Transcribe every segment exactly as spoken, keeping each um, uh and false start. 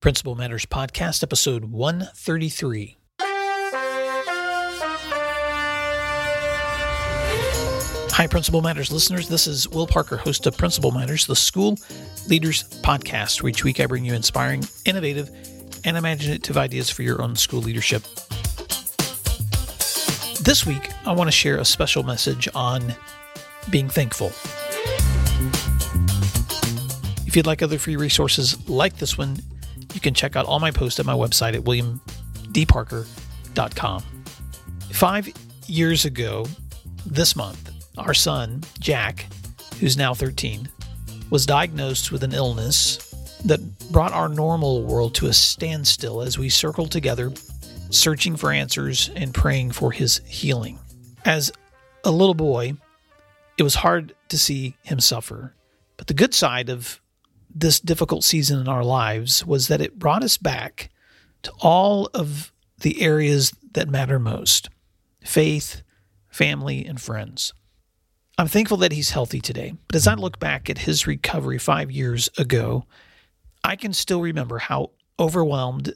Principal Matters Podcast, Episode one thirty-three. Hi, Principal Matters listeners. This is Will Parker, host of Principal Matters, the School Leaders Podcast, where each week I bring you inspiring, innovative, and imaginative ideas for your own school leadership. This week, I want to share a special message on being thankful. If you'd like other free resources like this one, you can check out all my posts at my website at william d parker dot com. Five years ago this month, our son, Jack, who's now thirteen, was diagnosed with an illness that brought our normal world to a standstill as we circled together, searching for answers and praying for his healing. As a little boy, it was hard to see him suffer. But the good side of this difficult season in our lives was that it brought us back to all of the areas that matter most: faith, family, and friends. I'm thankful that he's healthy today, but as I look back at his recovery five years ago, I can still remember how overwhelmed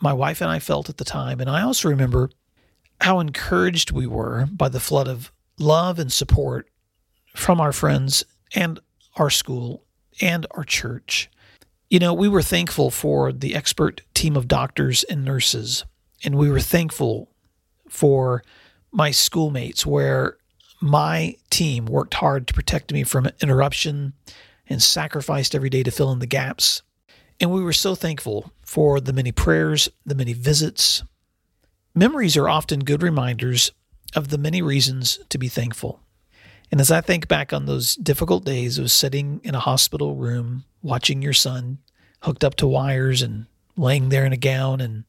my wife and I felt at the time, and I also remember how encouraged we were by the flood of love and support from our friends and our school and our church. You know, we were thankful for the expert team of doctors and nurses, and we were thankful for my schoolmates, where my team worked hard to protect me from interruption and sacrificed every day to fill in the gaps. And we were so thankful for the many prayers, the many visits. Memories are often good reminders of the many reasons to be thankful. And as I think back on those difficult days of sitting in a hospital room, watching your son hooked up to wires and laying there in a gown and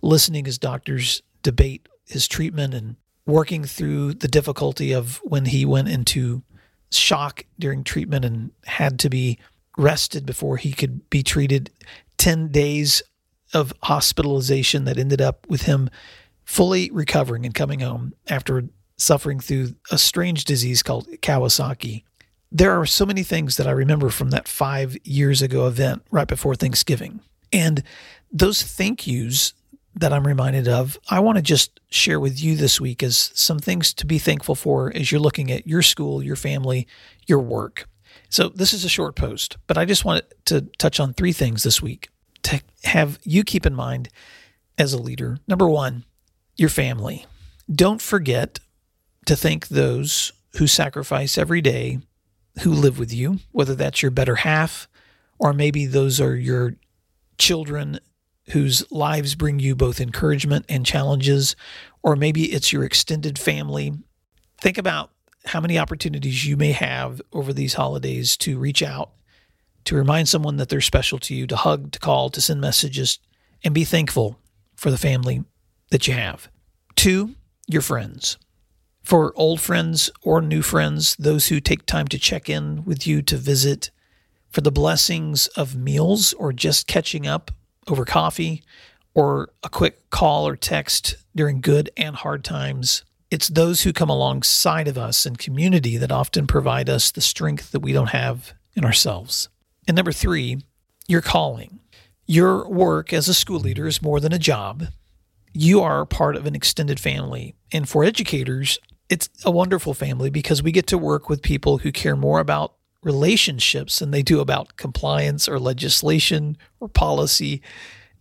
listening as doctors debate his treatment and working through the difficulty of when he went into shock during treatment and had to be rested before he could be treated, ten days of hospitalization that ended up with him fully recovering and coming home after suffering through a strange disease called Kawasaki. There are so many things that I remember from that five years ago event right before Thanksgiving. And those thank yous that I'm reminded of, I want to just share with you this week as some things to be thankful for as you're looking at your school, your family, your work. So this is a short post, but I just wanted to touch on three things this week to have you keep in mind as a leader. Number one, your family. Don't forget to thank those who sacrifice every day, who live with you, whether that's your better half, or maybe those are your children whose lives bring you both encouragement and challenges, or maybe it's your extended family. Think about how many opportunities you may have over these holidays to reach out, to remind someone that they're special to you, to hug, to call, to send messages, and be thankful for the family that you have. Two, your friends. For old friends or new friends, those who take time to check in with you, to visit, for the blessings of meals or just catching up over coffee or a quick call or text during good and hard times. It's those who come alongside of us in community that often provide us the strength that we don't have in ourselves. And number three, your calling. Your work as a school leader is more than a job. You are part of an extended family. And for educators, it's a wonderful family because we get to work with people who care more about relationships than they do about compliance or legislation or policy.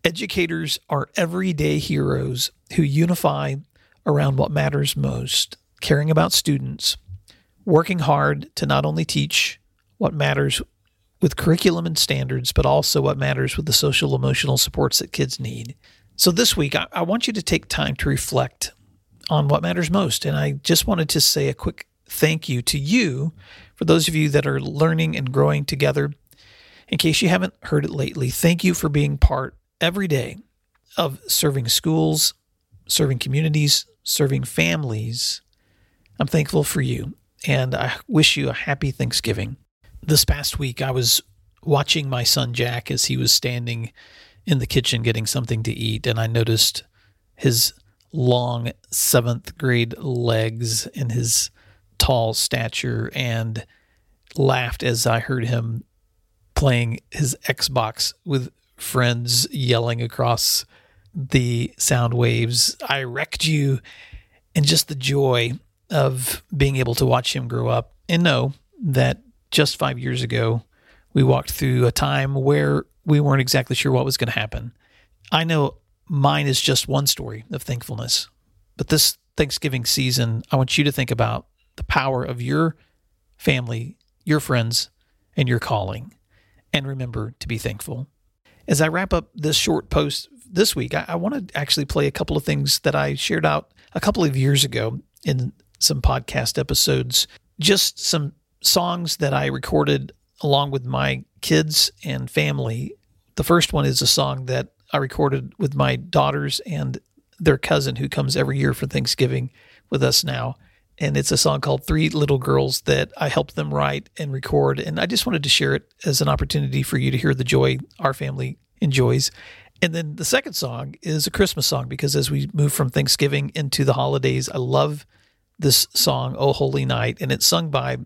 Educators are everyday heroes who unify around what matters most: caring about students, working hard to not only teach what matters with curriculum and standards, but also what matters with the social emotional supports that kids need. So this week, I, I want you to take time to reflect on what matters most. And I just wanted to say a quick thank you to you, for those of you that are learning and growing together. In case you haven't heard it lately, thank you for being part every day of serving schools, serving communities, serving families. I'm thankful for you, and I wish you a happy Thanksgiving. This past week, I was watching my son Jack as he was standing in the kitchen getting something to eat, and I noticed his long seventh grade legs and his tall stature, and laughed as I heard him playing his Xbox with friends yelling across the sound waves, "I wrecked you," and just the joy of being able to watch him grow up and know that just five years ago, we walked through a time where we weren't exactly sure what was going to happen. I know mine is just one story of thankfulness, but this Thanksgiving season, I want you to think about the power of your family, your friends, and your calling, and remember to be thankful. As I wrap up this short post this week, I, I want to actually play a couple of things that I shared out a couple of years ago in some podcast episodes, just some songs that I recorded along with my kids and family. The first one is a song that I recorded with my daughters and their cousin who comes every year for Thanksgiving with us now. And it's a song called Three Little Girls that I helped them write and record. And I just wanted to share it as an opportunity for you to hear the joy our family enjoys. And then the second song is a Christmas song, because as we move from Thanksgiving into the holidays, I love this song, "Oh Holy Night." And it's sung by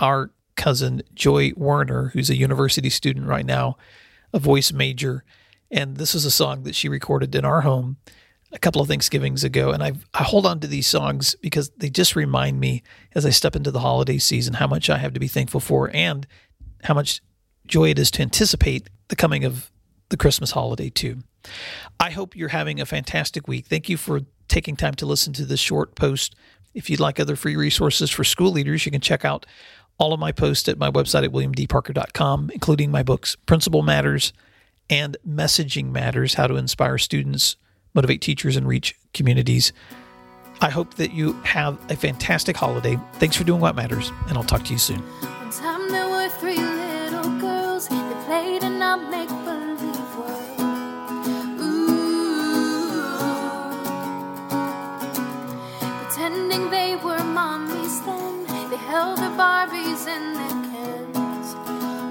our cousin, Joy Werner, who's a university student right now, a voice major. And this is a song that she recorded in our home a couple of Thanksgivings ago. And I I hold on to these songs because they just remind me as I step into the holiday season how much I have to be thankful for and how much joy it is to anticipate the coming of the Christmas holiday too. I hope you're having a fantastic week. Thank you for taking time to listen to this short post. If you'd like other free resources for school leaders, you can check out all of my posts at my website at william d parker dot com, including my books, Principal Matters and Messaging Matters, How to Inspire Students, Motivate Teachers, and Reach Communities. I hope that you have a fantastic holiday. Thanks for doing what matters, and I'll talk to you soon. One time there were three little girls. They played in a make-believe world. Ooh. Pretending they were mommies then. They held their Barbies in their cans.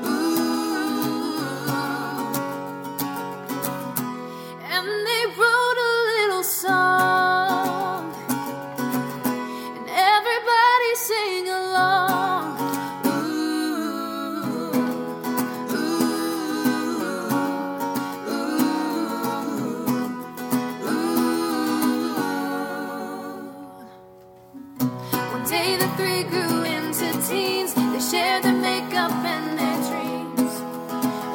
Ooh. And they wrote song, and everybody sing along. Ooh, ooh, ooh, ooh. One day the three grew into teens. They shared their makeup and their dreams.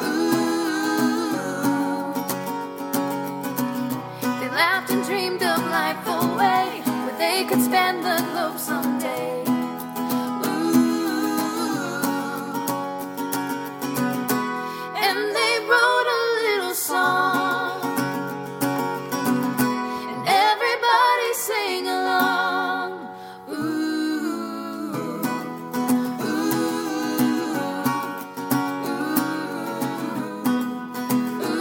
Ooh, they laughed and dreamed of life away, where they could span the globe someday. Ooh. And they wrote a little song, and everybody sang along. Ooh. Ooh. Ooh.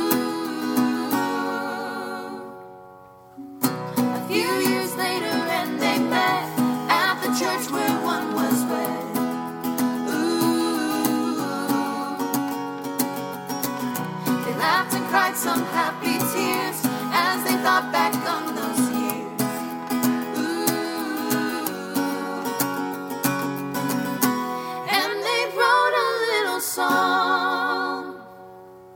Ooh. A few years later, and they met at the church where one was wed. Ooh. They laughed and cried some happy tears as they thought back on those years. Ooh. And they wrote a little song,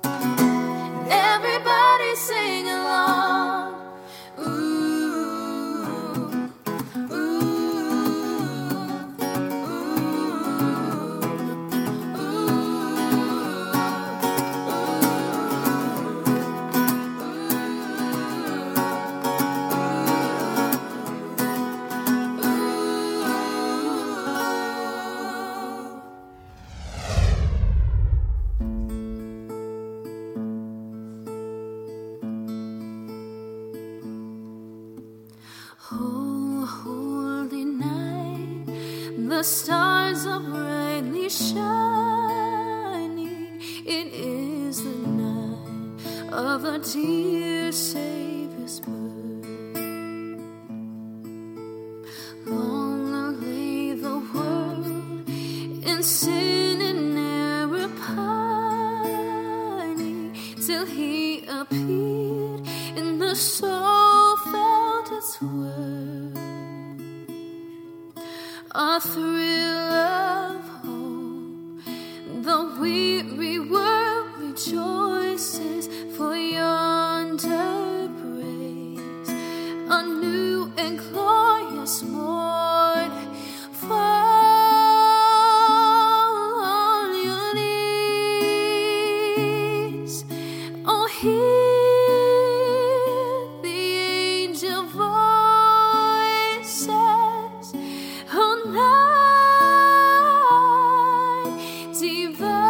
and everybody sang along. Ooh, ooh, ooh, ooh, ooh. Oh, holy night, the stars are brightly shining. It is the night of our dear Savior's birth. Long lay the world in sin and error pining, till He appeared and the soul felt its worth. A thrill of hope, the weary world rejoices. kisses for yonder breeze, a new and glorious morn. Fall on your knees. Oh, hear the angel voices. Oh, night divine.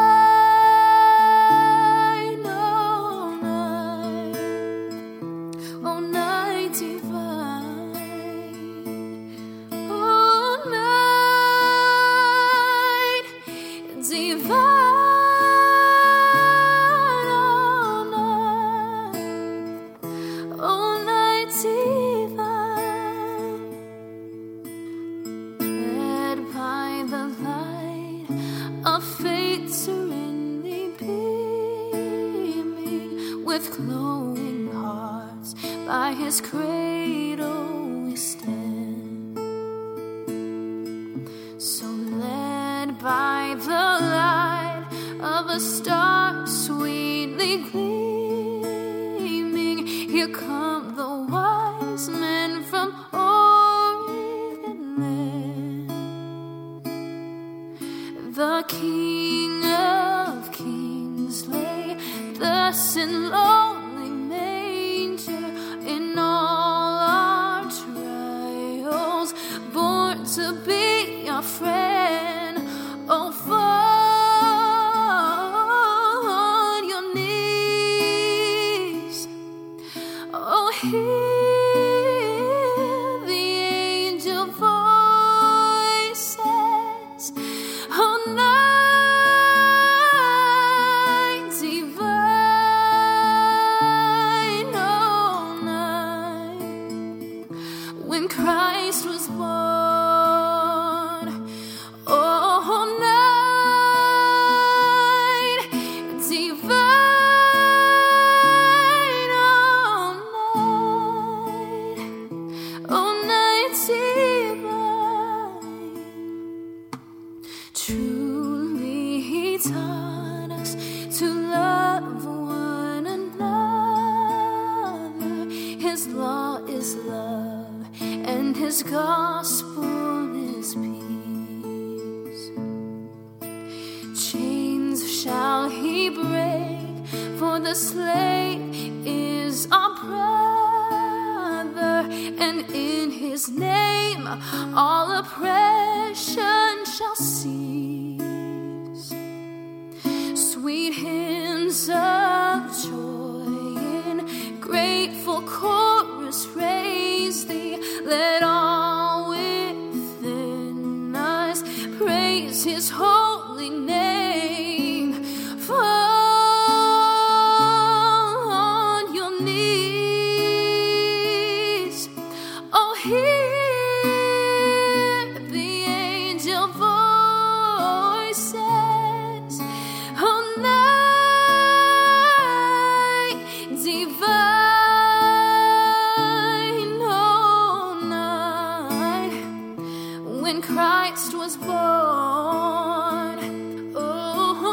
Serenely beaming, with glowing hearts, by his cradle we stand. So led by the light of a star sweetly gleaming, here come the wise men from Orient land. The king thus in lonely manger, in all our trials, born to be your friend. Oh, fall on your knees. Oh, hear the angel voices. Oh, night. Christ was born. Oh, night divine. Oh, night. Oh, night divine. Truly he taught us to love one another. His law is love, and his gospel is peace. Chains shall he break, for the slave is our brother, and in his name all oppression shall cease. Sweet hymns of joy in grateful chorus raise thee. Let all within us praise his holy name. Fall on your knees. Oh, hear the angel voices. Oh, night divine. When Christ was born, oh,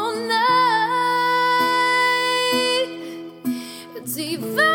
night divine.